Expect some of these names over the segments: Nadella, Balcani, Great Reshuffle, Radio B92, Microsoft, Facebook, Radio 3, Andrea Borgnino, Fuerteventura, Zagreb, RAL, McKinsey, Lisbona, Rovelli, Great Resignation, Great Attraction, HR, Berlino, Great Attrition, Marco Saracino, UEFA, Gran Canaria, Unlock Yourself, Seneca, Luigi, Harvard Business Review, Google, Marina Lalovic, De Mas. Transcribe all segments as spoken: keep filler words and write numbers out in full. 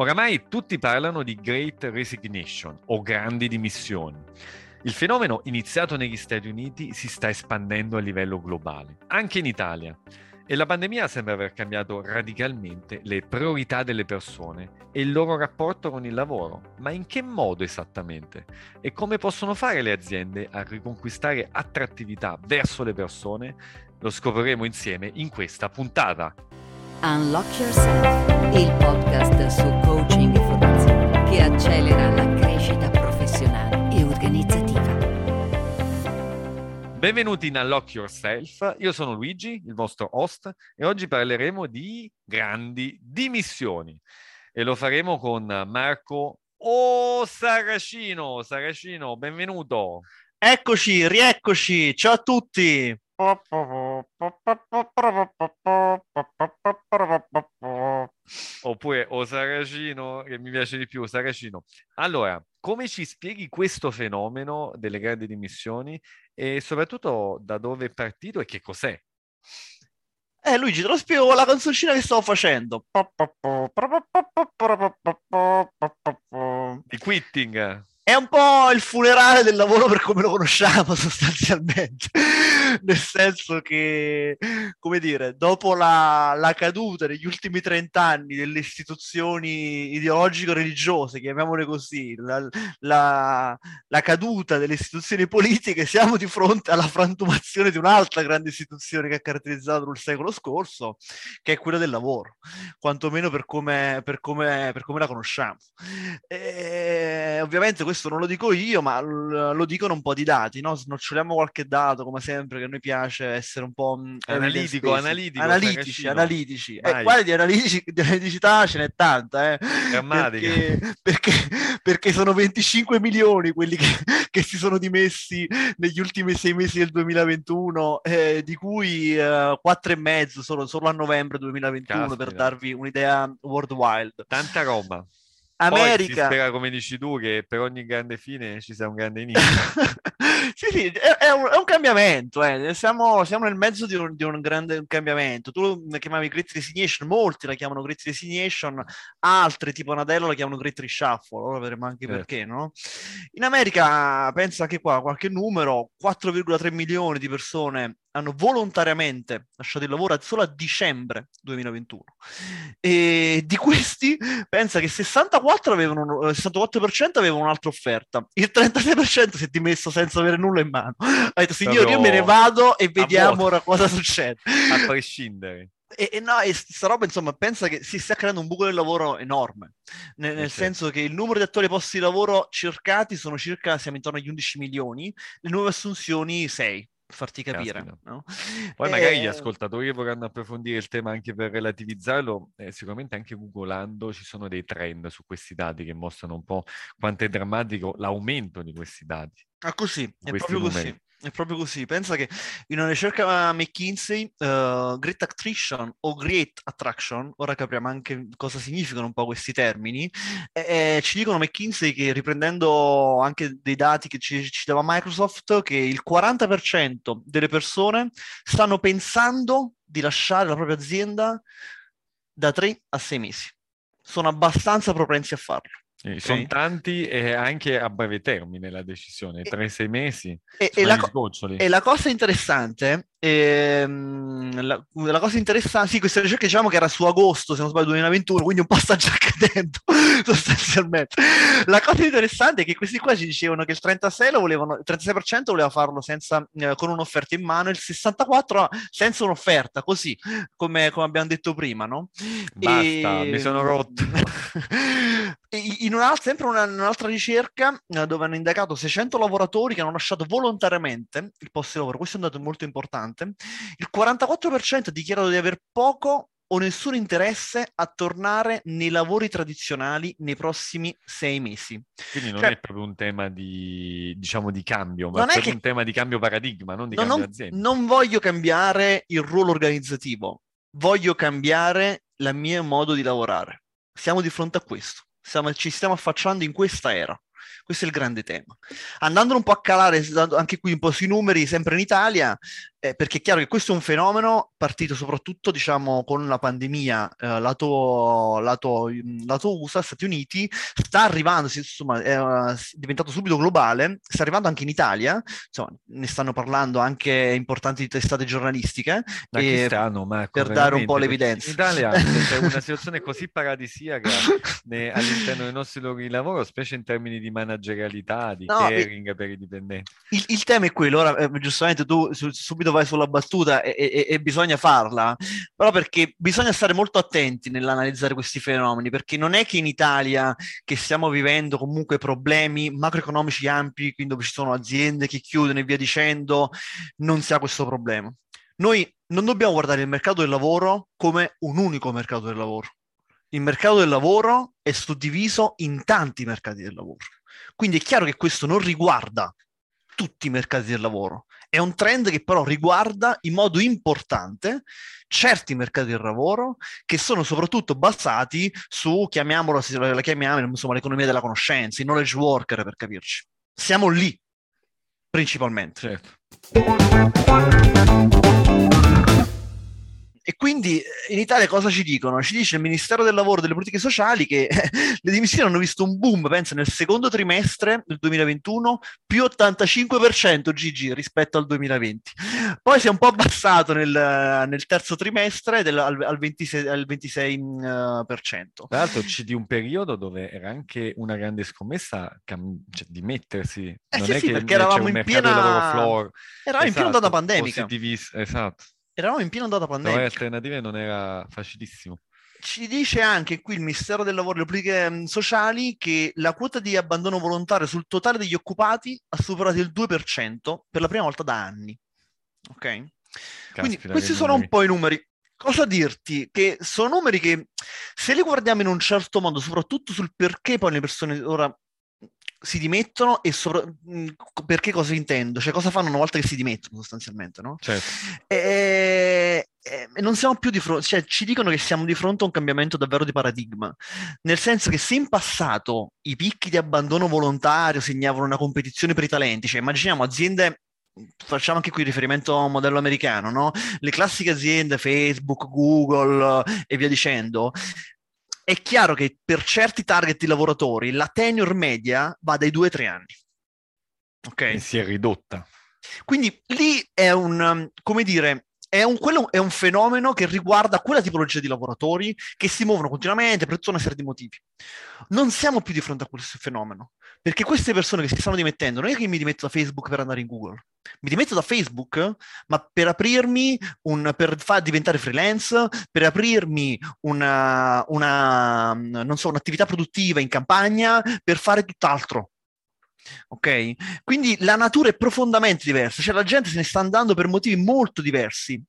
Oramai tutti parlano di Great Resignation o grandi dimissioni. Il fenomeno, iniziato negli Stati Uniti, si sta espandendo a livello globale, anche in Italia. E la pandemia sembra aver cambiato radicalmente le priorità delle persone e il loro rapporto con il lavoro. Ma in che modo esattamente? E come possono fare le aziende a riconquistare attrattività verso le persone? Lo scopriremo insieme in questa puntata. Unlock Yourself, il podcast su coaching e formazione che accelera la crescita professionale e organizzativa. Benvenuti in Unlock Yourself, io sono Luigi, il vostro host, e oggi parleremo di grandi dimissioni e lo faremo con Marco oh, Saracino. Saracino, benvenuto. Eccoci, rieccoci, ciao a tutti. Oppure o Saracino, che mi piace di più, Saracino. Allora, come ci spieghi questo fenomeno delle grandi dimissioni e soprattutto da dove è partito e che cos'è? Eh Luigi, te lo spiego con la canzoncina che stavo facendo. Di quitting. È un po' il funerale del lavoro per come lo conosciamo sostanzialmente, nel senso che, come dire, dopo la, la caduta negli ultimi trent'anni delle istituzioni ideologico-religiose, chiamiamole così, la, la, la caduta delle istituzioni politiche, siamo di fronte alla frantumazione di un'altra grande istituzione che ha caratterizzato il secolo scorso, che è quella del lavoro, quantomeno per come, per come, per come la conosciamo. E, ovviamente questo non lo dico io, ma lo dicono un po' di dati, no? Snoccioliamo qualche dato, come sempre, che a noi piace essere un po' analitico, analitico analitici, analitici. E eh, qua di analitici, di analiticità ce n'è tanta, eh? perché, perché, perché sono venticinque milioni quelli che, che si sono dimessi negli ultimi sei mesi del duemilaventuno, eh, di cui quattro eh, e mezzo solo, solo a novembre duemilaventuno. Caspita. Per darvi un'idea worldwide. Tanta roba. America. Poi si spera, come dici tu, che per ogni grande fine ci sia un grande inizio. Sì, sì, è, è, un, è un cambiamento, eh. siamo, siamo nel mezzo di un, di un grande un cambiamento. Tu la chiamavi Great Resignation, molti la chiamano Great Resignation, altri tipo Nadella la chiamano Great Reshuffle, ora vedremo anche certo. Perché, no? In America, pensa anche qua, qualche numero, quattro virgola tre milioni di persone hanno volontariamente lasciato il lavoro solo a dicembre duemilaventuno, e di questi pensa che sessantaquattro avevano, sessantaquattro per cento avevano un'altra offerta, il trentasei per cento si è dimesso senza avere nulla in mano, ha detto signori io me ne vado e vediamo ora cosa succede a prescindere. E, e no, e sta roba, insomma, pensa che si sta creando un buco del lavoro enorme, nel, nel certo. senso che il numero di attuali posti di lavoro cercati sono circa, siamo intorno agli undici milioni, le nuove assunzioni sei. Farti capire, no? Poi eh... magari gli ascoltatori vorranno approfondire il tema anche per relativizzarlo, eh, sicuramente anche googolando ci sono dei trend su questi dati che mostrano un po' quanto è drammatico l'aumento di questi dati. Ah, così, è proprio numeri. Così. È proprio così, pensa che in una ricerca McKinsey, uh, Great Attrition o Great Attraction, ora capiamo anche cosa significano un po' questi termini, eh, eh, ci dicono McKinsey che, riprendendo anche dei dati che ci, ci dava Microsoft, che il quaranta per cento delle persone stanno pensando di lasciare la propria azienda da tre a sei mesi, sono abbastanza propensi a farlo. Eh, okay. Sono tanti, e anche a breve termine la decisione, tra i sei mesi e, e, la, e la cosa interessante eh, la, la cosa interessante, sì, questa ricerca diciamo che era su agosto, se non sbaglio, duemilaventuno, quindi un po' sta già accadendo sostanzialmente. La cosa interessante è che questi qua ci dicevano che il trentasei lo volevano, il trentasei per cento voleva farlo senza, eh, con un'offerta in mano, il sessantaquattro per cento senza un'offerta, così come, come abbiamo detto prima, no? Basta, e... mi sono rotto. In una, sempre una, un'altra ricerca dove hanno indagato seicento lavoratori che hanno lasciato volontariamente il posto di lavoro, questo è un dato molto importante, il quarantaquattro per cento ha dichiarato di aver poco o nessun interesse a tornare nei lavori tradizionali nei prossimi sei mesi. Quindi non cioè, è proprio un tema di, diciamo, di cambio, ma non è, è che... un tema di cambio paradigma, non di no, cambio non, azienda. Non voglio cambiare il ruolo organizzativo, voglio cambiare il mio modo di lavorare. Siamo di fronte a questo. Stiamo, ci stiamo affacciando in questa era, questo è il grande tema. Andando un po' a calare anche qui un po' sui numeri, sempre in Italia, Eh, perché è chiaro che questo è un fenomeno partito soprattutto, diciamo, con la pandemia, eh, lato, lato, lato U S A, Stati Uniti, sta arrivando, insomma, è, è diventato subito globale, sta arrivando anche in Italia, insomma, ne stanno parlando anche importanti testate giornalistiche, e, stanno, Marco, per dare un po' l'evidenza. In Italia c'è una situazione così paradisiaca ne, all'interno dei nostri luoghi di lavoro, specie in termini di managerialità, di no, caring il, per i dipendenti. Il, il tema è quello, ora eh, giustamente tu su, subito vai sulla battuta e, e, e bisogna farla, però perché bisogna stare molto attenti nell'analizzare questi fenomeni, perché non è che in Italia che stiamo vivendo comunque problemi macroeconomici ampi, quindi dove ci sono aziende che chiudono e via dicendo, non si ha questo problema. Noi non dobbiamo guardare il mercato del lavoro come un unico mercato del lavoro. Il mercato del lavoro è suddiviso in tanti mercati del lavoro, quindi è chiaro che questo non riguarda tutti i mercati del lavoro. È un trend che però riguarda in modo importante certi mercati del lavoro che sono soprattutto basati su, chiamiamolo, se la chiamiamo, insomma, l'economia della conoscenza, i knowledge worker, per capirci. Siamo lì, principalmente. Certo. E quindi in Italia cosa ci dicono? Ci dice il Ministero del Lavoro e delle Politiche Sociali che le dimissioni hanno visto un boom, pensa, nel secondo trimestre del duemilaventuno, più ottantacinque per cento Gigi rispetto al duemilaventi. Poi si è un po' abbassato nel, nel terzo trimestre del, al, al ventisei per cento. Al ventisei per cento. Tra l'altro c'è di un periodo dove era anche una grande scommessa cam- cioè, di mettersi. Eh, non sì, è sì, che perché eravamo in piena... Lavoro floor. Eravamo esatto, in piena ondata pandemica. Positivis- esatto. Eravamo in piena ondata pandemica. No, le alternative non era facilissimo. Ci dice anche qui il Ministero del Lavoro e delle Politiche Sociali che la quota di abbandono volontario sul totale degli occupati ha superato il due per cento per la prima volta da anni. Ok? Caspita, quindi questi sono numeri. Un po' i numeri. Cosa dirti? Che sono numeri che, se li guardiamo in un certo modo, soprattutto sul perché poi le persone ora si dimettono e sopra... perché cosa intendo? Cioè cosa fanno una volta che si dimettono sostanzialmente, no? Certo. E... e non siamo più di fronte, cioè ci dicono che siamo di fronte a un cambiamento davvero di paradigma, nel senso che se in passato i picchi di abbandono volontario segnavano una competizione per i talenti, cioè immaginiamo aziende, facciamo anche qui riferimento a un modello americano, no? Le classiche aziende Facebook, Google e via dicendo. È chiaro che per certi target di lavoratori la tenure media va dai due ai tre anni. Ok? E si è ridotta. Quindi lì è un, come dire, è un, quello, è un fenomeno che riguarda quella tipologia di lavoratori che si muovono continuamente per tutta una serie di motivi. Non siamo più di fronte a questo fenomeno, perché queste persone che si stanno dimettendo, non è che mi dimetto da Facebook per andare in Google, mi dimetto da Facebook ma per aprirmi un, per far diventare freelance, per aprirmi una, una non so, un'attività produttiva in campagna, per fare tutt'altro. Ok? Quindi la natura è profondamente diversa, cioè la gente se ne sta andando per motivi molto diversi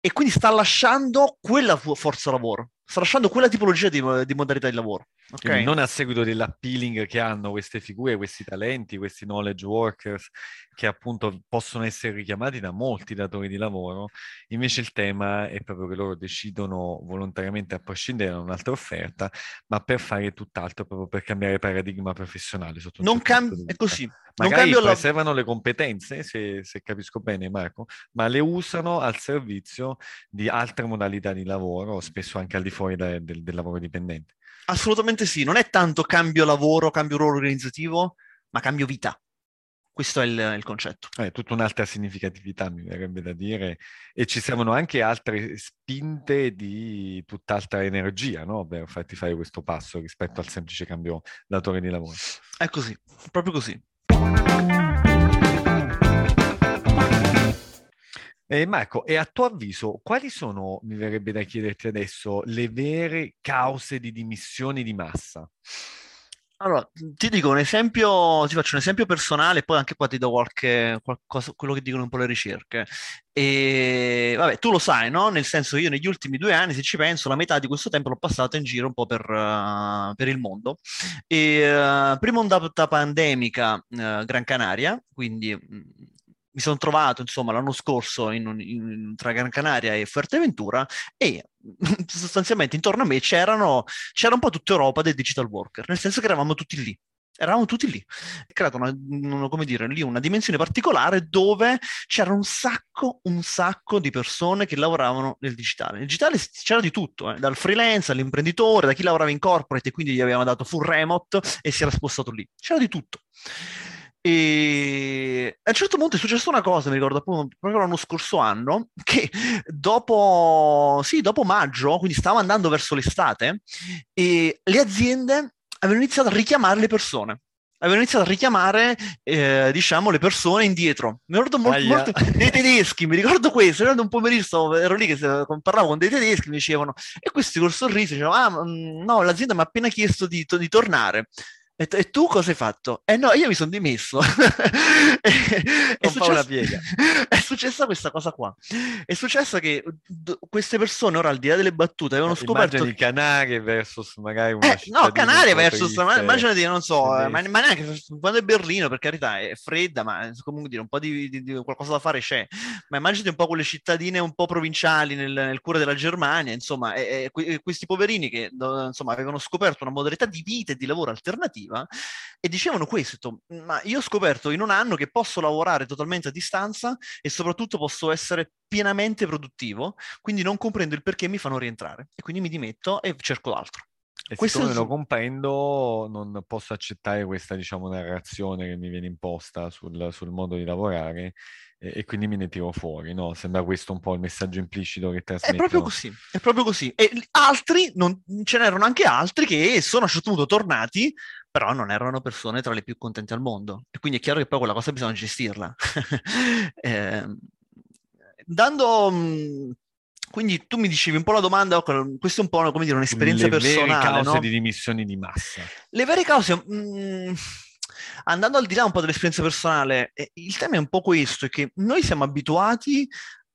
e quindi sta lasciando quella forza lavoro, sta lasciando quella tipologia di, di modalità di lavoro. Okay. Non a seguito dell'appealing che hanno queste figure, questi talenti, questi knowledge workers che appunto possono essere richiamati da molti datori di lavoro, invece il tema è proprio che loro decidono volontariamente a prescindere da un'altra offerta, ma per fare tutt'altro, proprio per cambiare paradigma professionale. Sotto non cambia, è così. Magari non preservano la... le competenze, se, se capisco bene Marco, ma le usano al servizio di altre modalità di lavoro, spesso anche al di fuori da, del, del lavoro dipendente. Assolutamente sì, non è tanto cambio lavoro, cambio ruolo organizzativo, ma cambio vita. Questo è il, il concetto. È tutta un'altra significatività, mi verrebbe da dire, e ci servono anche altre spinte di tutt'altra energia, no? Per farti fare questo passo rispetto al semplice cambio datore di lavoro. È così, proprio così. Eh Marco, e a tuo avviso, quali sono, mi verrebbe da chiederti adesso, le vere cause di dimissioni di massa? Allora, ti dico un esempio, ti faccio un esempio personale, poi anche qua ti do qualche, qualcosa, quello che dicono un po' le ricerche. E vabbè, tu lo sai, no? Nel senso che io negli ultimi due anni, se ci penso, la metà di questo tempo l'ho passato in giro un po' per, uh, per il mondo. E, uh, prima ondata pandemica, uh, Gran Canaria, quindi... Mh, mi sono trovato, insomma, l'anno scorso in un, in, tra Gran Canaria e Fuerteventura e sostanzialmente intorno a me c'erano, c'era un po' tutta Europa dei digital worker, nel senso che eravamo tutti lì, eravamo tutti lì, è creata una, una, come dire, lì una dimensione particolare dove c'era un sacco, un sacco di persone che lavoravano nel digitale. Nel digitale c'era di tutto, eh, dal freelance all'imprenditore, da chi lavorava in corporate e quindi gli avevano dato full remote e si era spostato lì, c'era di tutto. E a un certo punto è successa una cosa, mi ricordo appunto proprio l'anno scorso anno, che dopo, sì, dopo maggio, quindi stavo andando verso l'estate, e le aziende avevano iniziato a richiamare le persone, avevano iniziato a richiamare, eh, diciamo, le persone indietro. Mi ricordo molto, molto dei tedeschi, mi ricordo questo, ero un pomeriggio, ero lì che parlavo con dei tedeschi, mi dicevano, e questi col sorriso dicevano, ah, no, l'azienda mi ha appena chiesto di, di tornare. E, t- e tu cosa hai fatto? Eh no, io mi sono dimesso. è, è, successa, piega. È successa questa cosa qua. È successa che d- queste persone, ora al di là delle battute, avevano eh, scoperto... i Canarie versus magari una eh, No, Canarie versus... Ma, immaginati, non so, ma, ma neanche quando è Berlino, per carità, è fredda, ma comunque dire, un po' di, di, di qualcosa da fare c'è. Ma immaginati un po' quelle cittadine un po' provinciali nel, nel cuore della Germania, insomma, e, e, questi poverini che insomma avevano scoperto una modalità di vita e di lavoro alternativa, e dicevano questo, ma io ho scoperto in un anno che posso lavorare totalmente a distanza e soprattutto posso essere pienamente produttivo, quindi non comprendo il perché mi fanno rientrare e quindi mi dimetto e cerco altro. E questo siccome non lo comprendo, non posso accettare questa, diciamo, narrazione che mi viene imposta sul, sul modo di lavorare e, e quindi me ne tiro fuori, no? Sembra questo un po' il messaggio implicito che trasmettono. È proprio così, è proprio così. E altri, non, ce n'erano anche altri che sono a un certo punto tornati, però non erano persone tra le più contente al mondo. E quindi è chiaro che poi quella cosa bisogna gestirla. eh, dando... Mh, quindi tu mi dicevi un po' la domanda, questa è un po' come dire un'esperienza le personale, le vere cause, no? Di dimissioni di massa. Le vere cause... Mh, andando al di là un po' dell'esperienza personale, eh, il tema è un po' questo, è che noi siamo abituati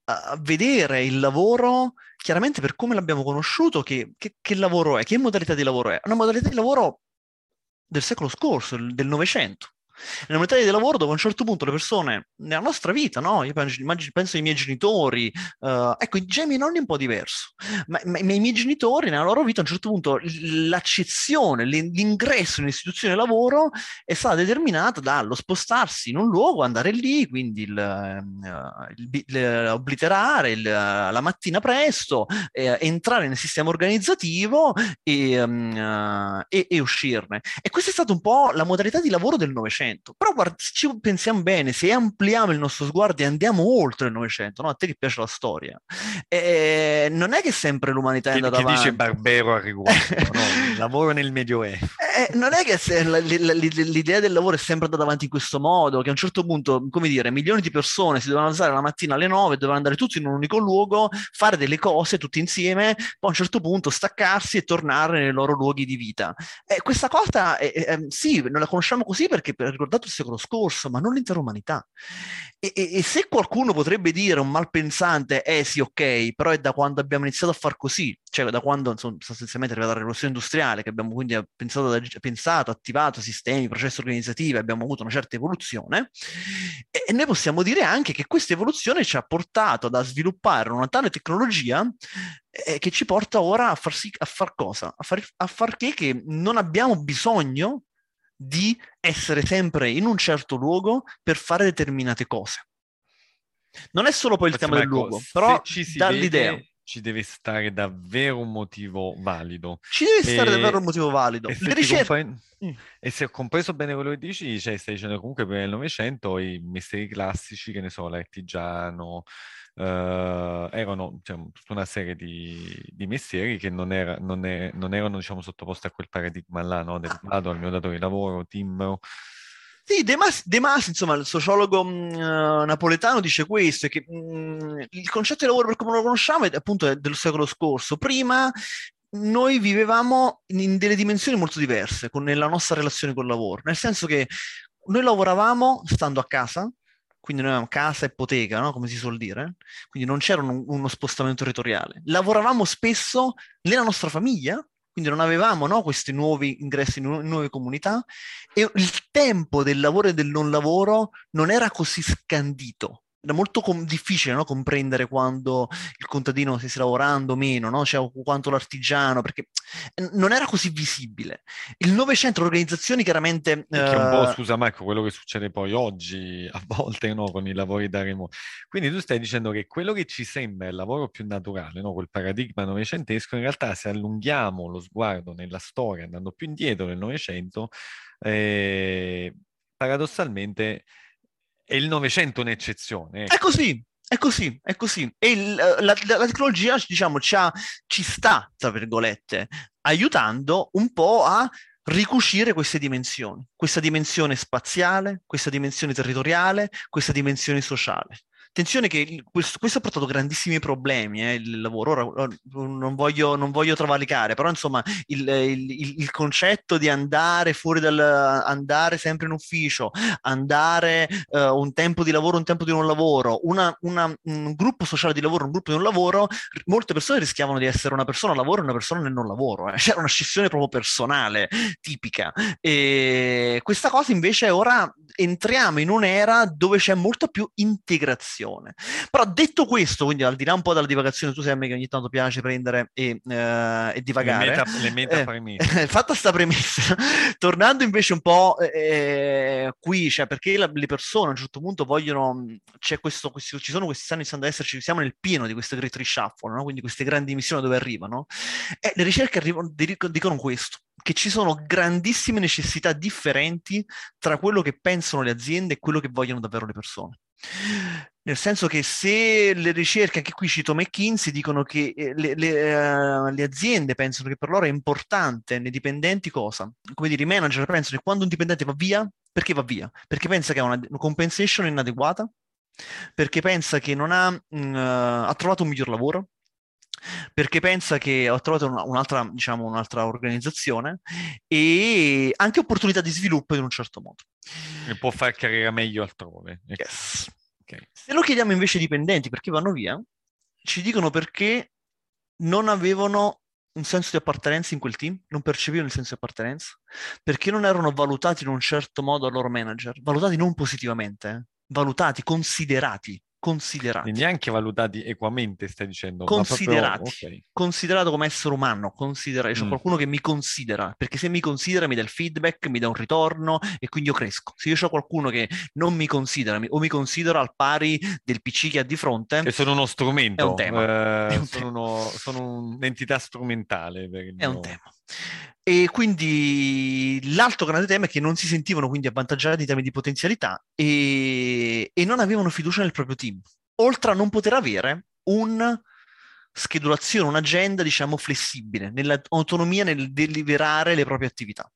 a vedere il lavoro... chiaramente per come l'abbiamo conosciuto, che, che, che lavoro è, che modalità di lavoro è. Una modalità di lavoro... del secolo scorso, del Novecento. Nella modalità di lavoro dove a un certo punto le persone, nella nostra vita, no? Io penso ai miei genitori, uh, ecco, i miei nonni è un po' diverso, ma, ma i miei genitori nella loro vita a un certo punto l'accezione, l'ingresso in istituzione di lavoro è stata determinata dallo spostarsi in un luogo, andare lì, quindi il, il, il, obliterare il, la mattina presto, eh, entrare nel sistema organizzativo e, um, e, e uscirne. E questa è stata un po' la modalità di lavoro del Novecento. Però guarda, se ci pensiamo bene, se ampliamo il nostro sguardo e andiamo oltre il Novecento, no? A te che piace la storia, eh, non è che sempre l'umanità è che, andata che avanti. Che dice Barbero a riguardo, no? Lavoro nel Medioevo. Eh, non è che se, la, la, l'idea del lavoro è sempre andata avanti in questo modo, che a un certo punto, come dire, milioni di persone si dovevano alzare la mattina alle nove, dovevano andare tutti in un unico luogo, fare delle cose tutti insieme, poi a un certo punto staccarsi e tornare nei loro luoghi di vita. Eh, questa cosa, eh, eh, sì, non la conosciamo così perché per ricordato il secolo scorso, ma non l'intera umanità. E, e, e se qualcuno potrebbe dire, un malpensante, eh sì, ok, però è da quando abbiamo iniziato a far così, cioè da quando insomma, sostanzialmente è arrivata la rivoluzione industriale, che abbiamo quindi pensato, pensato attivato sistemi, processi organizzativi, abbiamo avuto una certa evoluzione, e, e noi possiamo dire anche che questa evoluzione ci ha portato ad sviluppare una tale tecnologia eh, che ci porta ora a far, sì, a far cosa? A far, a far che, che non abbiamo bisogno di essere sempre in un certo luogo per fare determinate cose. Non è solo poi il tema del luogo, però dall'idea. Vede, ci deve stare davvero un motivo valido. Ci deve e... stare davvero un motivo valido. E se, ricerche... compre... mm. e se ho compreso bene quello che dici, cioè stai dicendo comunque per il Novecento i mestieri classici, che ne so, l'artigiano, Uh, erano cioè, tutta una serie di, di mestieri che non, era, non, è, non erano diciamo, sottoposti a quel paradigma là, no? Del vado al mio datore di lavoro, timbro. Sì, De Mas, De Mas, insomma, il sociologo uh, napoletano dice questo, che mh, il concetto di lavoro per come lo conosciamo è appunto è del secolo scorso. Prima noi vivevamo in delle dimensioni molto diverse con, nella nostra relazione col lavoro, nel senso che noi lavoravamo stando a casa, quindi noi avevamo casa e ipoteca, no? Come si suol dire, quindi non c'era un, uno spostamento territoriale. Lavoravamo spesso nella nostra famiglia, quindi non avevamo, no, questi nuovi ingressi in nuove comunità, e il tempo del lavoro e del non lavoro non era così scandito. era molto com- difficile, no? Comprendere quando il contadino stesse lavorando o meno, no? Cioè, quanto l'artigiano, perché non era così visibile. Il Novecento, l'organizzazione chiaramente... Che è un po', uh... scusa Marco, quello che succede poi oggi, a volte, no, con i lavori da remoto. Quindi tu stai dicendo che quello che ci sembra il lavoro più naturale, no? Quel paradigma novecentesco, in realtà se allunghiamo lo sguardo nella storia, andando più indietro nel Novecento, eh, paradossalmente... è il Novecento un'eccezione. È così, è così, è così. E il, la, la tecnologia, diciamo, ci, ha, ci sta, tra virgolette, aiutando un po' a ricucire queste dimensioni. Questa dimensione spaziale, questa dimensione territoriale, questa dimensione sociale. Attenzione che questo, questo ha portato grandissimi problemi, eh, il lavoro. Ora non voglio, non voglio travalicare, però insomma il, il, il concetto di andare fuori dal, andare sempre in ufficio, andare uh, un tempo di lavoro, un tempo di non lavoro, una, una, un gruppo sociale di lavoro, un gruppo di non lavoro, molte persone rischiavano di essere una persona al lavoro e una persona nel non lavoro. Eh. C'era una scissione proprio personale, tipica. E questa cosa invece ora entriamo in un'era dove c'è molta più integrazione. Però detto questo, quindi al di là un po' dalla divagazione, tu sai a me che ogni tanto piace prendere e, eh, e divagare, le meta, le meta premesse. Eh, fatta sta premessa, tornando invece un po' eh, qui, cioè perché la, le persone a un certo punto vogliono, c'è questo, questo ci sono questi stanno iniziando ad esserci, siamo nel pieno di queste Great Reshuffle, no? Quindi queste grandi missioni dove arrivano, e le ricerche arrivano, dicono questo, che ci sono grandissime necessità differenti tra quello che pensano le aziende e quello che vogliono davvero le persone. Nel senso che se le ricerche, anche qui cito McKinsey, dicono che le, le, uh, le aziende pensano che per loro è importante nei dipendenti cosa? Come dire, i manager pensano che quando un dipendente va via, perché va via? Perché pensa che ha una compensation inadeguata, perché pensa che non ha, mh, ha trovato un miglior lavoro, perché pensa che ho trovato una, un'altra, diciamo, un'altra organizzazione e anche opportunità di sviluppo in un certo modo. E può far carriera meglio altrove. Yes. Okay. Se lo chiediamo invece ai dipendenti perché vanno via, ci dicono perché non avevano un senso di appartenenza in quel team, non percepivano il senso di appartenenza, perché non erano valutati in un certo modo dal loro manager, valutati non positivamente, eh, valutati, considerati. Considerati. Neanche valutati equamente, stai dicendo. Considerati. Proprio, okay. Considerato come essere umano, considerato. C'è mm. qualcuno che mi considera, perché se mi considera mi dà il feedback, mi dà un ritorno e quindi io cresco. Se io ho qualcuno che non mi considera mi, o mi considera al pari del P C che ha di fronte... Che sono uno strumento. È un tema. Eh, è un sono, tema. Uno, sono un'entità strumentale. Per il è mio... un tema. E quindi l'altro grande tema è che non si sentivano quindi avvantaggiati in termini di potenzialità e, e non avevano fiducia nel proprio team, oltre a non poter avere un schedulazione, un'agenda diciamo flessibile, nell'autonomia nel deliberare le proprie attività.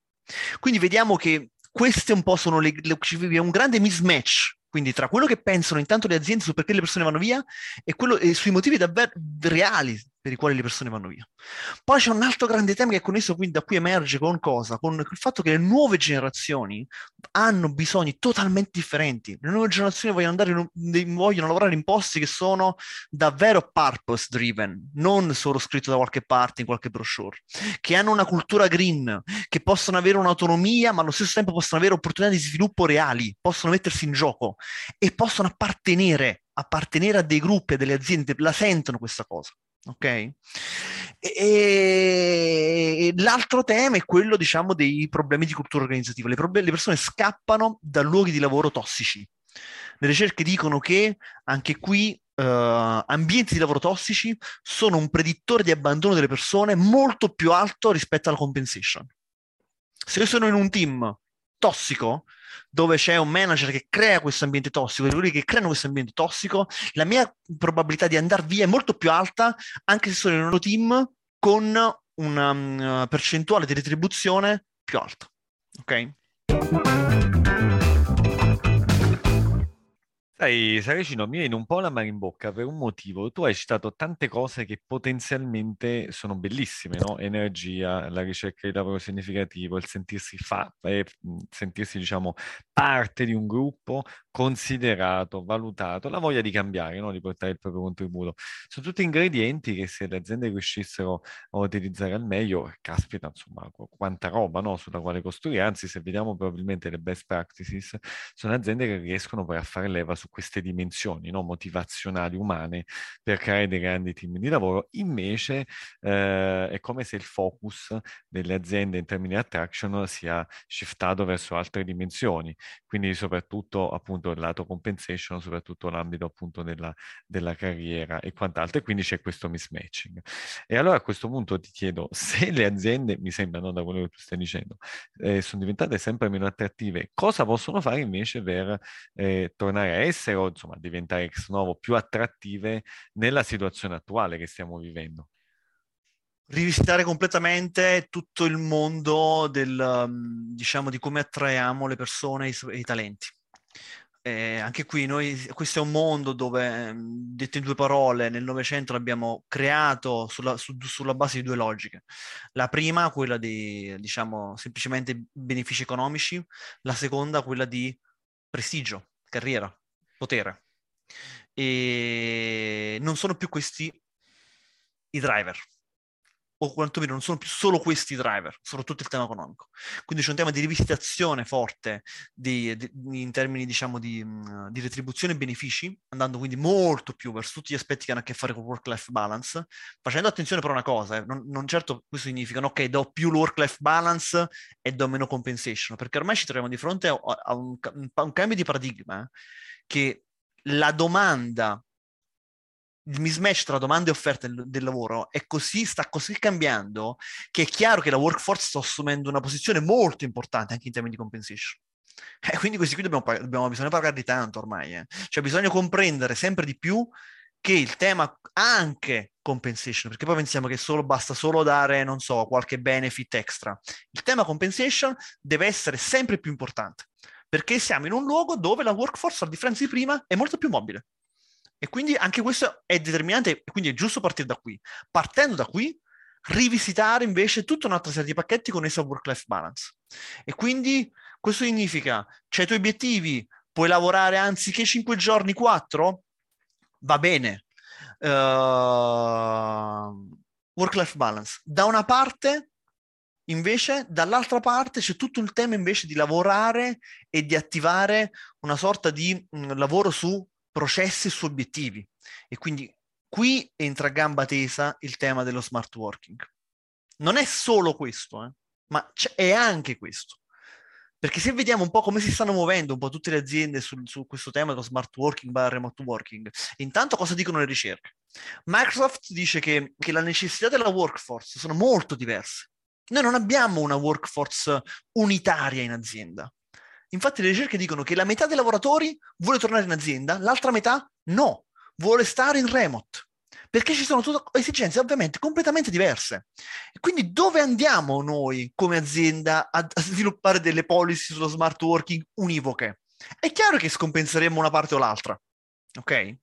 Quindi vediamo che queste un po' sono le, le, è un grande mismatch, quindi tra quello che pensano intanto le aziende su perché le persone vanno via e, quello, e sui motivi davvero reali per i quali le persone vanno via. Poi c'è un altro grande tema che è connesso, quindi da qui emerge con cosa? Con il fatto che le nuove generazioni hanno bisogni totalmente differenti. Le nuove generazioni vogliono andare, in, vogliono lavorare in posti che sono davvero purpose driven, non solo scritto da qualche parte in qualche brochure, che hanno una cultura green, che possono avere un'autonomia, ma allo stesso tempo possono avere opportunità di sviluppo reali, possono mettersi in gioco e possono appartenere, appartenere a dei gruppi, a delle aziende, la sentono questa cosa. Ok, e, e l'altro tema è quello, diciamo, dei problemi di cultura organizzativa. Le, prob- le persone scappano da luoghi di lavoro tossici. Le ricerche dicono che anche qui uh, ambienti di lavoro tossici sono un predittore di abbandono delle persone molto più alto rispetto alla compensation. Se io sono in un team tossico, dove c'è un manager che crea questo ambiente tossico, e quelli che creano questo ambiente tossico, la mia probabilità di andare via è molto più alta, anche se sono in un team con una percentuale di retribuzione più alta. Ok? Sai, Saracino, mi viene un po' la mano in bocca per un motivo. Tu hai citato tante cose che potenzialmente sono bellissime, no? Energia, la ricerca di lavoro significativo, il sentirsi fa, eh, sentirsi, diciamo, parte di un gruppo, considerato, valutato, la voglia di cambiare, no? Di portare il proprio contributo. Sono tutti ingredienti che se le aziende riuscissero a utilizzare al meglio, caspita, insomma, quanta roba, no? Sulla quale costruire. Anzi, se vediamo probabilmente le best practices, sono aziende che riescono poi a fare leva su queste dimensioni, no, motivazionali umane per creare dei grandi team di lavoro. Invece eh, è come se il focus delle aziende in termini di attraction sia shiftato verso altre dimensioni, quindi soprattutto appunto il lato compensation, soprattutto l'ambito appunto della, della carriera e quant'altro, e quindi c'è questo mismatching. E allora a questo punto ti chiedo, se le aziende, mi sembra, no, da quello che tu stai dicendo, eh, sono diventate sempre meno attrattive, cosa possono fare invece per eh, tornare a essere, o insomma diventare ex novo più attrattive nella situazione attuale che stiamo vivendo? Rivisitare completamente tutto il mondo del, diciamo, di come attraiamo le persone e i, i talenti. Eh, anche qui noi, questo è un mondo dove, detto in due parole, nel Novecento l'abbiamo creato sulla, su, sulla base di due logiche. La prima, quella di, diciamo, semplicemente benefici economici; la seconda, quella di prestigio, carriera, potere. E non sono più questi i driver, o quantomeno non sono più solo questi driver, soprattutto il tema economico. Quindi c'è un tema di rivisitazione forte di, di, in termini, diciamo, di, di retribuzione e benefici, andando quindi molto più verso tutti gli aspetti che hanno a che fare con work-life balance, facendo attenzione però a una cosa, eh, non, non certo questo significa, no, ok, do più work-life balance e do meno compensation, perché ormai ci troviamo di fronte a, a, un, a un cambio di paradigma, che la domanda, il mismatch tra domanda e offerta del, del lavoro è così, sta così cambiando, che è chiaro che la workforce sta assumendo una posizione molto importante anche in termini di compensation. E eh, quindi questi qui dobbiamo, dobbiamo bisogna parlare di tanto ormai, eh. Cioè bisogna comprendere sempre di più che il tema anche compensation, perché poi pensiamo che solo basta solo dare, non so, qualche benefit extra. Il tema compensation deve essere sempre più importante, perché siamo in un luogo dove la workforce, a differenza di prima, è molto più mobile. E quindi anche questo è determinante, quindi è giusto partire da qui. Partendo da qui, rivisitare invece tutta un'altra serie di pacchetti connessi al work-life balance. E quindi questo significa, c'hai i tuoi obiettivi, puoi lavorare anziché cinque giorni, quattro? Va bene. Uh, work-life balance. Da una parte, invece, dall'altra parte c'è tutto il tema invece di lavorare e di attivare una sorta di mh, lavoro su processi su obiettivi, e quindi qui entra a gamba tesa il tema dello smart working. Non è solo questo, eh, ma è anche questo, perché se vediamo un po' come si stanno muovendo un po' tutte le aziende su, su questo tema dello smart working barra remote working, intanto cosa dicono le ricerche? Microsoft dice che, che le necessità della workforce sono molto diverse. Noi non abbiamo una workforce unitaria in azienda. Infatti le ricerche dicono che la metà dei lavoratori vuole tornare in azienda, l'altra metà no, vuole stare in remote, perché ci sono tutte esigenze ovviamente completamente diverse. E quindi dove andiamo noi come azienda a, a sviluppare delle policy sullo smart working univoche? È chiaro che scompenseremo una parte o l'altra, ok? E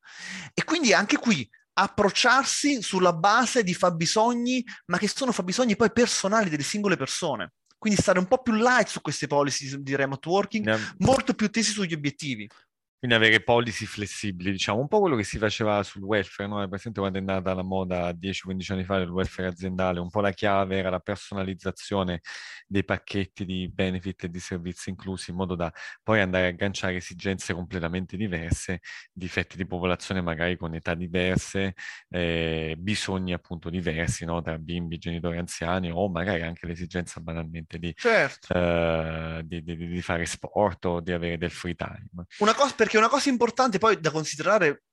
quindi anche qui approcciarsi sulla base di fabbisogni, ma che sono fabbisogni poi personali delle singole persone. Quindi stare un po' più light su queste policy di remote working, yeah, molto più tesi sugli obiettivi. Quindi avere policy flessibili, diciamo, un po' quello che si faceva sul welfare, no? È presente quando è nata la moda dieci quindici anni fa del welfare aziendale, un po' la chiave era la personalizzazione dei pacchetti di benefit e di servizi inclusi, in modo da poi andare a agganciare esigenze completamente diverse, difetti di popolazione magari con età diverse, eh, bisogni appunto diversi, no? Tra bimbi, genitori anziani, o magari anche l'esigenza banalmente di, certo. eh, di, di, di fare sport o di avere del free time. Una cosa per Perché una cosa importante poi da considerare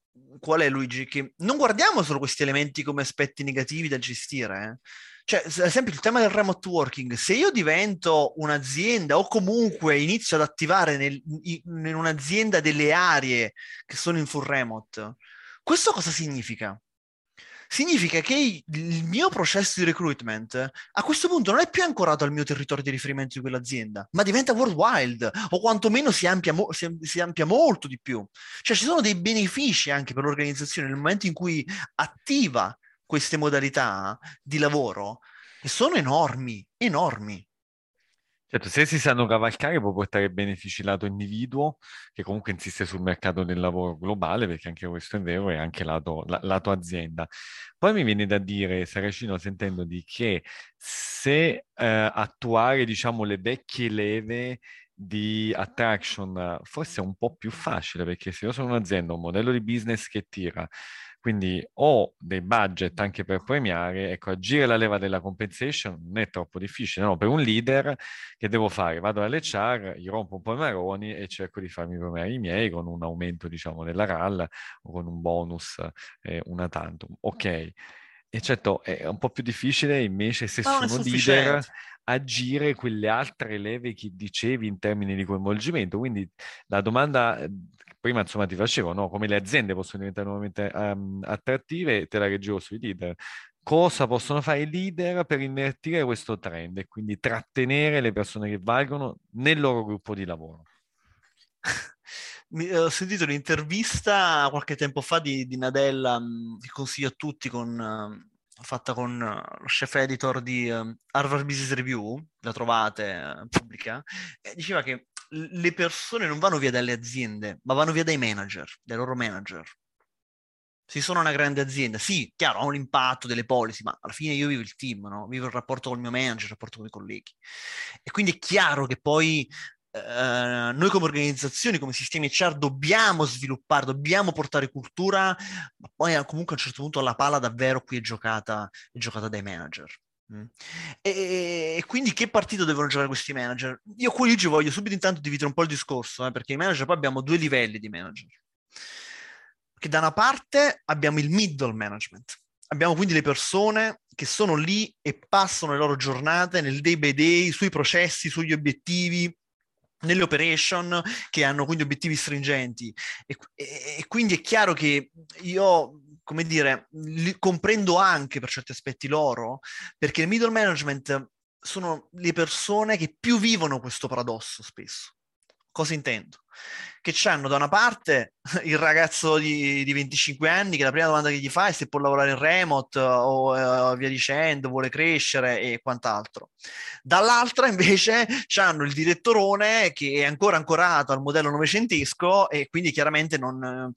qual è, Luigi, che non guardiamo solo questi elementi come aspetti negativi da gestire, eh? Cioè, ad esempio, il tema del remote working. Se io divento un'azienda, o comunque inizio ad attivare nel, in un'azienda delle aree che sono in full remote, questo cosa significa? Significa che il mio processo di recruitment a questo punto non è più ancorato al mio territorio di riferimento di quell'azienda, ma diventa worldwide, o quantomeno si ampia, mo- si, si ampia molto di più. Cioè ci sono dei benefici anche per l'organizzazione nel momento in cui attiva queste modalità di lavoro, e sono enormi, enormi. Certo, se si sanno cavalcare può portare benefici lato individuo, che comunque insiste sul mercato del lavoro globale, perché anche questo è vero, e anche lato, la, lato azienda. Poi mi viene da dire, Saracino, sentendo di che se eh, attuare, diciamo, le vecchie leve di attraction forse è un po' più facile, perché se io sono un'azienda, un modello di business che tira, quindi ho dei budget anche per premiare, ecco, agire la leva della compensation non è troppo difficile, no? Per un leader che devo fare? Vado all'H R, gli rompo un po' i maroni e cerco di farmi premiare i miei con un aumento, diciamo, della R A L o con un bonus, eh, una tantum. Ok. E certo, è un po' più difficile invece se no, sono leader agire quelle altre leve che dicevi in termini di coinvolgimento. Quindi la domanda prima, insomma, ti facevo, no? Come le aziende possono diventare nuovamente um, attrattive, te la reggevo sui leader. Cosa possono fare i leader per invertire questo trend e quindi trattenere le persone che valgono nel loro gruppo di lavoro? Mi, ho sentito l'intervista qualche tempo fa di, di Nadella, mh, che consiglio a tutti, con, uh, fatta con uh, lo chef editor di uh, Harvard Business Review, la trovate uh, pubblica, e diceva che le persone non vanno via dalle aziende, ma vanno via dai manager, dai loro manager. Se sono una grande azienda, sì, chiaro, ho un impatto delle policy, ma alla fine io vivo il team, no? Vivo il rapporto col mio manager, il rapporto con i colleghi. E quindi è chiaro che poi... Uh, noi come organizzazioni, come sistemi H R, dobbiamo sviluppare, dobbiamo portare cultura, ma poi comunque a un certo punto la palla davvero qui è giocata, è giocata dai manager. Mm. E, e quindi che partito devono giocare questi manager? Io qui oggi voglio subito intanto dividere un po' il discorso, eh, perché i manager, poi abbiamo due livelli di manager. Perché da una parte abbiamo il middle management, abbiamo quindi le persone che sono lì e passano le loro giornate nel day by day, sui processi, sugli obiettivi, nelle operation, che hanno quindi obiettivi stringenti e, e, e quindi è chiaro che io, come dire, li comprendo anche per certi aspetti loro, perché il middle management sono le persone che più vivono questo paradosso spesso. Cosa intendo? Che c'hanno da una parte il ragazzo di, di venticinque anni che la prima domanda che gli fa è se può lavorare in remote o eh, via dicendo, vuole crescere e quant'altro. Dall'altra invece c'hanno il direttorone che è ancora ancorato al modello novecentesco e quindi chiaramente non... non,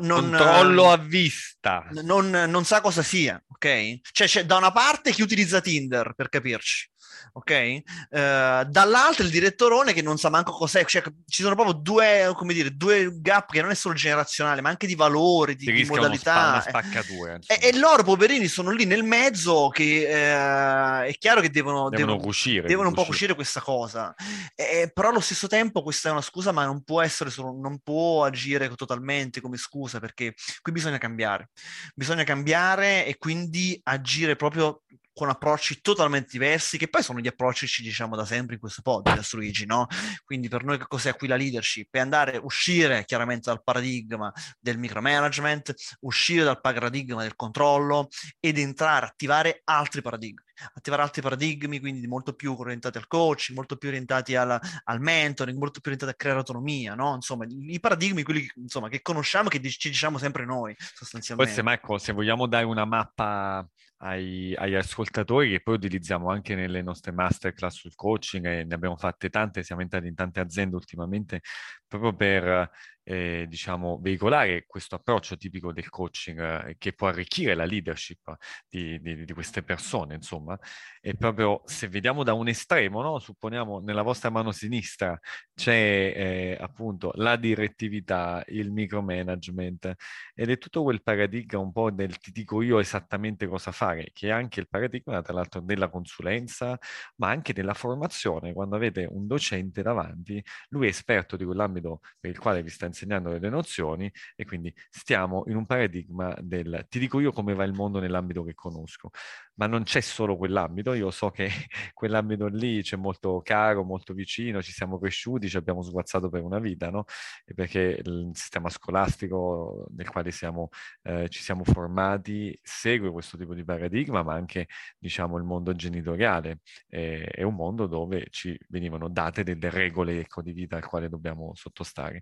non controllo a vista. Non, non sa cosa sia, ok? Cioè c'è da una parte chi utilizza Tinder, per capirci. Ok, uh, dall'altro il direttorone che non sa manco cos'è, cioè ci sono proprio due, come dire, due gap che non è solo generazionale, ma anche di valori, di, di modalità. Spa, e, e loro poverini sono lì nel mezzo che eh, è chiaro che devono, devono, devono, cucire, devono un cucire. po' cucire questa cosa. Eh, però allo stesso tempo questa è una scusa, ma non può essere solo, non può agire totalmente come scusa, perché qui bisogna cambiare, bisogna cambiare e quindi agire proprio con approcci totalmente diversi, che poi sono gli approcci ci diciamo da sempre in questo podcast, Luigi, no? Quindi per noi che cos'è qui la leadership? È andare, uscire chiaramente dal paradigma del micromanagement, uscire dal paradigma del controllo ed entrare, attivare altri paradigmi. Attivare altri paradigmi, quindi molto più orientati al coaching, molto più orientati al, al mentoring, molto più orientati a creare autonomia, no? Insomma, i paradigmi, quelli che, insomma, che conosciamo, che ci diciamo sempre noi, sostanzialmente. Forse, Marco, se vogliamo dare una mappa ai, agli ascoltatori, che poi utilizziamo anche nelle nostre masterclass sul coaching, e ne abbiamo fatte tante, siamo entrati in tante aziende ultimamente, proprio per... Eh, diciamo veicolare questo approccio tipico del coaching eh, che può arricchire la leadership di, di, di queste persone, insomma. E proprio se vediamo da un estremo, no? Supponiamo nella vostra mano sinistra c'è eh, appunto la direttività, il micromanagement ed è tutto quel paradigma un po' del ti dico io esattamente cosa fare, che è anche il paradigma tra l'altro della consulenza ma anche della formazione. Quando avete un docente davanti, lui è esperto di quell'ambito per il quale vi sta insegnando insegnando le nozioni, e quindi stiamo in un paradigma del ti dico io come va il mondo nell'ambito che conosco, ma non c'è solo quell'ambito, io so che quell'ambito lì c'è molto caro, molto vicino, ci siamo cresciuti, ci abbiamo sguazzato per una vita, no? E perché il sistema scolastico nel quale siamo, eh, ci siamo formati segue questo tipo di paradigma, ma anche diciamo il mondo genitoriale eh, è un mondo dove ci venivano date delle regole, ecco, di vita al quale dobbiamo sottostare.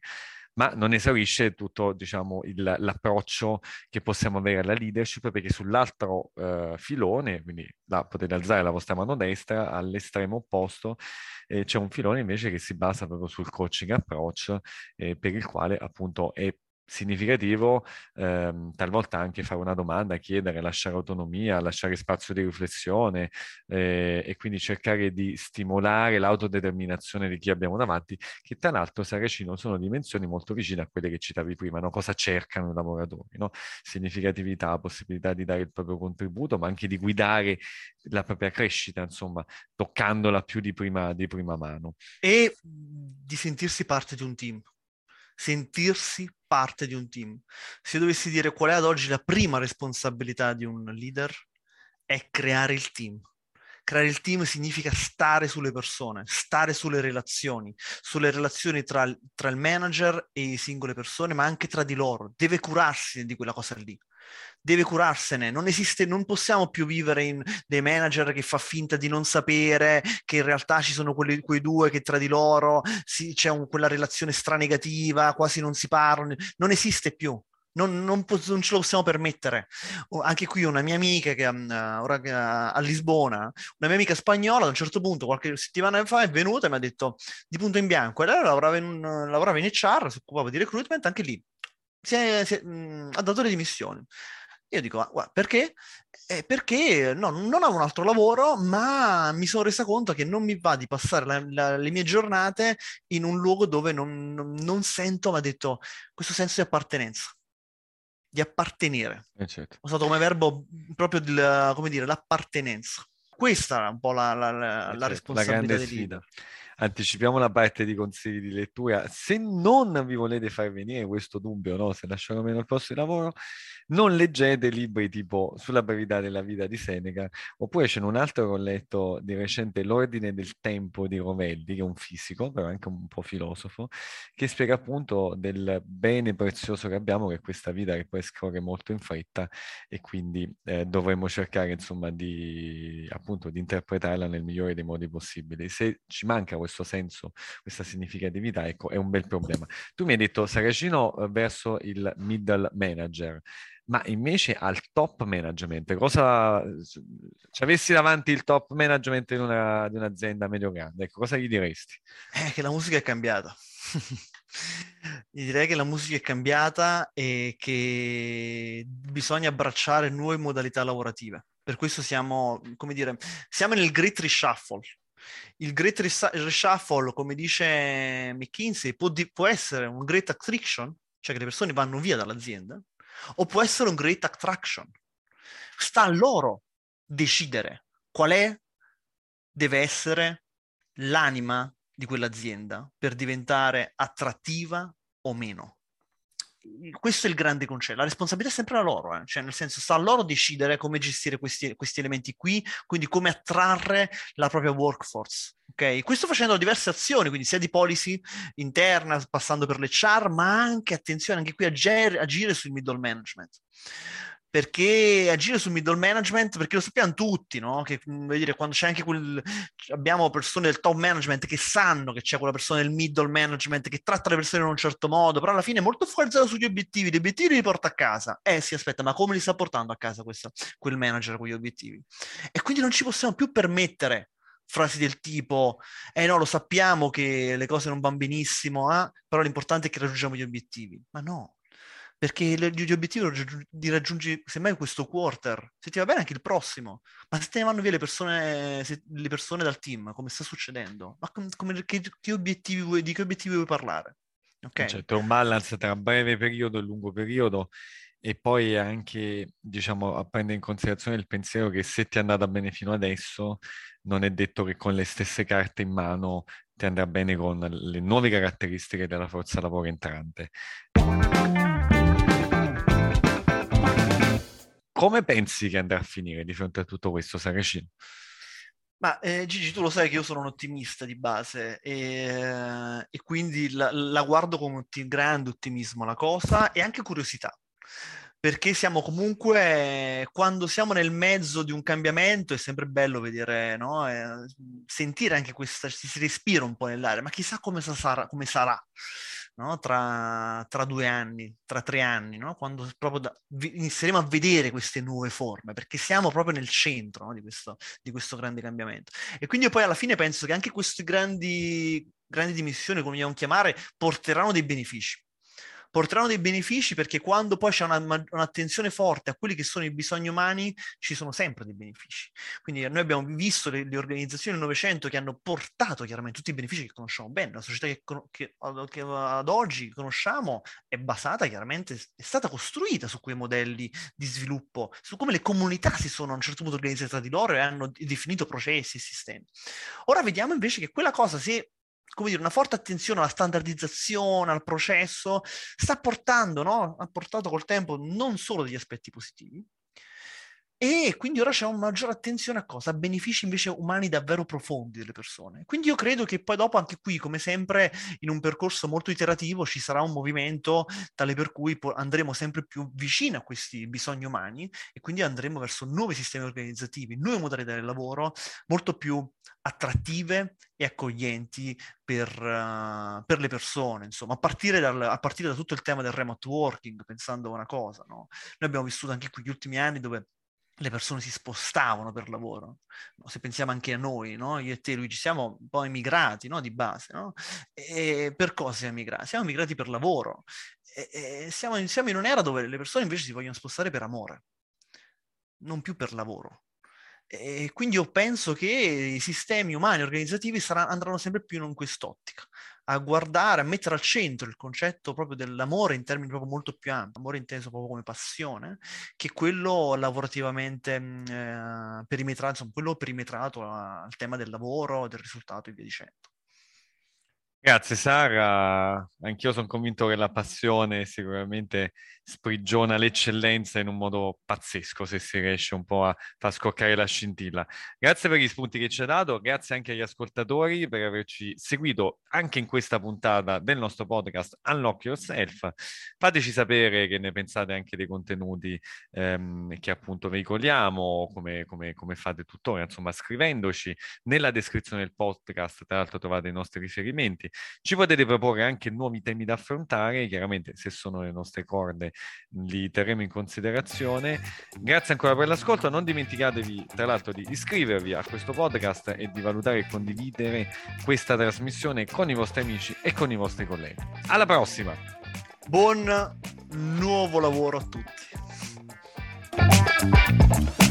Ma non esaurisce tutto, diciamo, il, l'approccio che possiamo avere alla leadership, perché sull'altro eh, filone, quindi là, potete alzare la vostra mano destra, all'estremo opposto, eh, c'è un filone invece che si basa proprio sul coaching approach, eh, per il quale appunto è significativo ehm, talvolta anche fare una domanda, chiedere, lasciare autonomia, lasciare spazio di riflessione eh, e quindi cercare di stimolare l'autodeterminazione di chi abbiamo davanti, che tra l'altro, Saracino, sono dimensioni molto vicine a quelle che citavi prima, no? Cosa cercano i lavoratori, no? Significatività, possibilità di dare il proprio contributo, ma anche di guidare la propria crescita, insomma, toccandola più di prima, di prima mano. E di sentirsi parte di un team. Sentirsi parte di un team. Se io dovessi dire qual è ad oggi la prima responsabilità di un leader, è creare il team. Creare il team significa stare sulle persone, stare sulle relazioni, sulle relazioni tra, tra il manager e le singole persone, ma anche tra di loro. Deve curarsi di quella cosa lì. Deve curarsene, non esiste, non possiamo più vivere in dei manager che fa finta di non sapere che in realtà ci sono quelli, quei due che tra di loro si, c'è un, quella relazione stranegativa, quasi non si parlano, non esiste più. Non, non, non ce lo possiamo permettere. Anche qui una mia amica che uh, ora che, uh, a Lisbona, una mia amica spagnola, ad un certo punto, qualche settimana fa, è venuta e mi ha detto di punto in bianco, e lei lavorava in, lavorava in H R, si occupava di recruitment, anche lì si è, si è, mh, ha dato le dimissioni. Io dico, ah, guarda, perché? Eh, perché no, non avevo un altro lavoro, ma mi sono resa conto che non mi va di passare la, la, le mie giornate in un luogo dove non, non, non sento, mi ha detto, questo senso di appartenenza. Di appartenere, eh certo. Ho usato come verbo proprio il, come dire, l'appartenenza. Questa è un po' la, la, la, eh certo, la responsabilità la sfida. Leader. Anticipiamo la parte di consigli di lettura. Se non vi volete far venire questo dubbio, no? Se lasciano meno il posto di lavoro, non leggete libri tipo Sulla brevità della vita di Seneca, oppure c'è un altro che ho letto di recente, L'ordine del tempo di Rovelli, che è un fisico, però anche un po' filosofo, che spiega appunto del bene prezioso che abbiamo, che è questa vita che poi scorre molto in fretta, e quindi eh, dovremmo cercare, insomma, di appunto di interpretarla nel migliore dei modi possibili. Se ci manca questo senso, questa significatività, ecco, è un bel problema. Tu mi hai detto, Saracino, verso il middle manager, ma invece al top management, cosa, se avessi davanti il top management di, una, di un'azienda medio grande, ecco, cosa gli diresti? Eh, che la musica è cambiata. Gli direi che la musica è cambiata e che bisogna abbracciare nuove modalità lavorative. Per questo siamo, come dire, siamo nel Great Reshuffle. Il Great Reshuffle, come dice McKinsey, può, di- può essere un Great Attrition, cioè che le persone vanno via dall'azienda, o può essere un Great Attraction. Sta a loro decidere qual è, deve essere l'anima di quell'azienda per diventare attrattiva o meno. Questo è il grande concetto, la responsabilità è sempre la loro, eh? Cioè nel senso sta a loro decidere come gestire questi, questi elementi qui, quindi come attrarre la propria workforce, ok? Questo facendo diverse azioni, quindi sia di policy interna, passando per l'H R, ma anche, attenzione, anche qui agire, agire sul middle management. Perché agire sul middle management, perché lo sappiamo tutti, no? Che voglio dire, quando c'è anche quel, abbiamo persone del top management che sanno che c'è quella persona del middle management che tratta le persone in un certo modo, però alla fine è molto focalizzato sugli obiettivi, gli obiettivi li porta a casa. Eh sì, aspetta, ma come li sta portando a casa questa, quel manager con gli obiettivi? E quindi non ci possiamo più permettere frasi del tipo, eh no, lo sappiamo che le cose non vanno benissimo, eh? Però l'importante è che raggiungiamo gli obiettivi. Ma no. Perché gli obiettivi li raggiungi semmai questo quarter, se ti va bene anche il prossimo, ma se te ne vanno via le persone, se, le persone dal team, come sta succedendo? Ma com, come, che, che obiettivi vuoi, di che obiettivi vuoi parlare? Okay. Certo, è un balance tra breve periodo e lungo periodo, e poi anche, diciamo, prendere in considerazione il pensiero che se ti è andata bene fino adesso, non è detto che con le stesse carte in mano ti andrà bene con le nuove caratteristiche della forza lavoro entrante. Come pensi che andrà a finire di fronte a tutto questo, Saracino? Ma eh, Gigi, tu lo sai che io sono un ottimista di base e, e quindi la, la guardo con otti- grande ottimismo la cosa, e anche curiosità, perché siamo comunque, quando siamo nel mezzo di un cambiamento, è sempre bello vedere, no? Eh, sentire anche questa, si, si respira un po' nell'aria, ma chissà come sarà, come sarà. No? Tra, tra due anni, tra tre anni, no? Quando proprio da, vi, inizieremo a vedere queste nuove forme, perché siamo proprio nel centro, no? di, questo, di questo grande cambiamento. E quindi io poi alla fine penso che anche queste grandi, grandi dimissioni, come vogliamo chiamare, porteranno dei benefici. porteranno dei benefici, perché quando poi c'è una, un'attenzione forte a quelli che sono i bisogni umani, ci sono sempre dei benefici. Quindi noi abbiamo visto le, le organizzazioni del Novecento che hanno portato chiaramente tutti i benefici che conosciamo bene. La società che, che, che ad oggi conosciamo è basata chiaramente, è stata costruita su quei modelli di sviluppo, su come le comunità si sono a un certo punto organizzate tra di loro e hanno definito processi e sistemi. Ora vediamo invece che quella cosa, se come dire, una forte attenzione alla standardizzazione, al processo, sta portando, no? Ha portato col tempo non solo degli aspetti positivi, e quindi ora c'è una maggiore attenzione a cosa? A benefici invece umani davvero profondi delle persone. Quindi io credo che poi dopo anche qui, come sempre, in un percorso molto iterativo ci sarà un movimento tale per cui andremo sempre più vicino a questi bisogni umani e quindi andremo verso nuovi sistemi organizzativi, nuove modalità del lavoro molto più attrattive e accoglienti per, uh, per le persone, insomma, a partire, dal, a partire da tutto il tema del remote working, pensando a una cosa, no? Noi abbiamo vissuto anche qui gli ultimi anni dove le persone si spostavano per lavoro. Se pensiamo anche a noi, no? Io e te, Luigi, siamo un po' emigrati, no? Di base, no? E per cosa siamo emigrati? Siamo emigrati per lavoro. E, e siamo, in, siamo in un'era dove le persone invece si vogliono spostare per amore, non più per lavoro. E quindi io penso che i sistemi umani organizzativi saranno, andranno sempre più in quest'ottica, a guardare, a mettere al centro il concetto proprio dell'amore in termini proprio molto più ampi, amore inteso proprio come passione, che quello lavorativamente eh, perimetrato, insomma, quello perimetrato al tema del lavoro, del risultato e via dicendo. Grazie Sara, anch'io sono convinto che la passione sicuramente sprigiona l'eccellenza in un modo pazzesco se si riesce un po' a far scoccare la scintilla. Grazie per gli spunti che ci hai dato, grazie anche agli ascoltatori per averci seguito anche in questa puntata del nostro podcast Unlock Yourself. Fateci sapere che ne pensate anche dei contenuti ehm, che appunto veicoliamo, come, come, come fate tuttora, insomma scrivendoci. Nella descrizione del podcast tra l'altro trovate i nostri riferimenti. Ci potete proporre anche nuovi temi da affrontare, chiaramente se sono le nostre corde li terremo in considerazione. Grazie ancora per l'ascolto, non dimenticatevi tra l'altro di iscrivervi a questo podcast e di valutare e condividere questa trasmissione con i vostri amici e con i vostri colleghi. Alla prossima! Buon nuovo lavoro a tutti!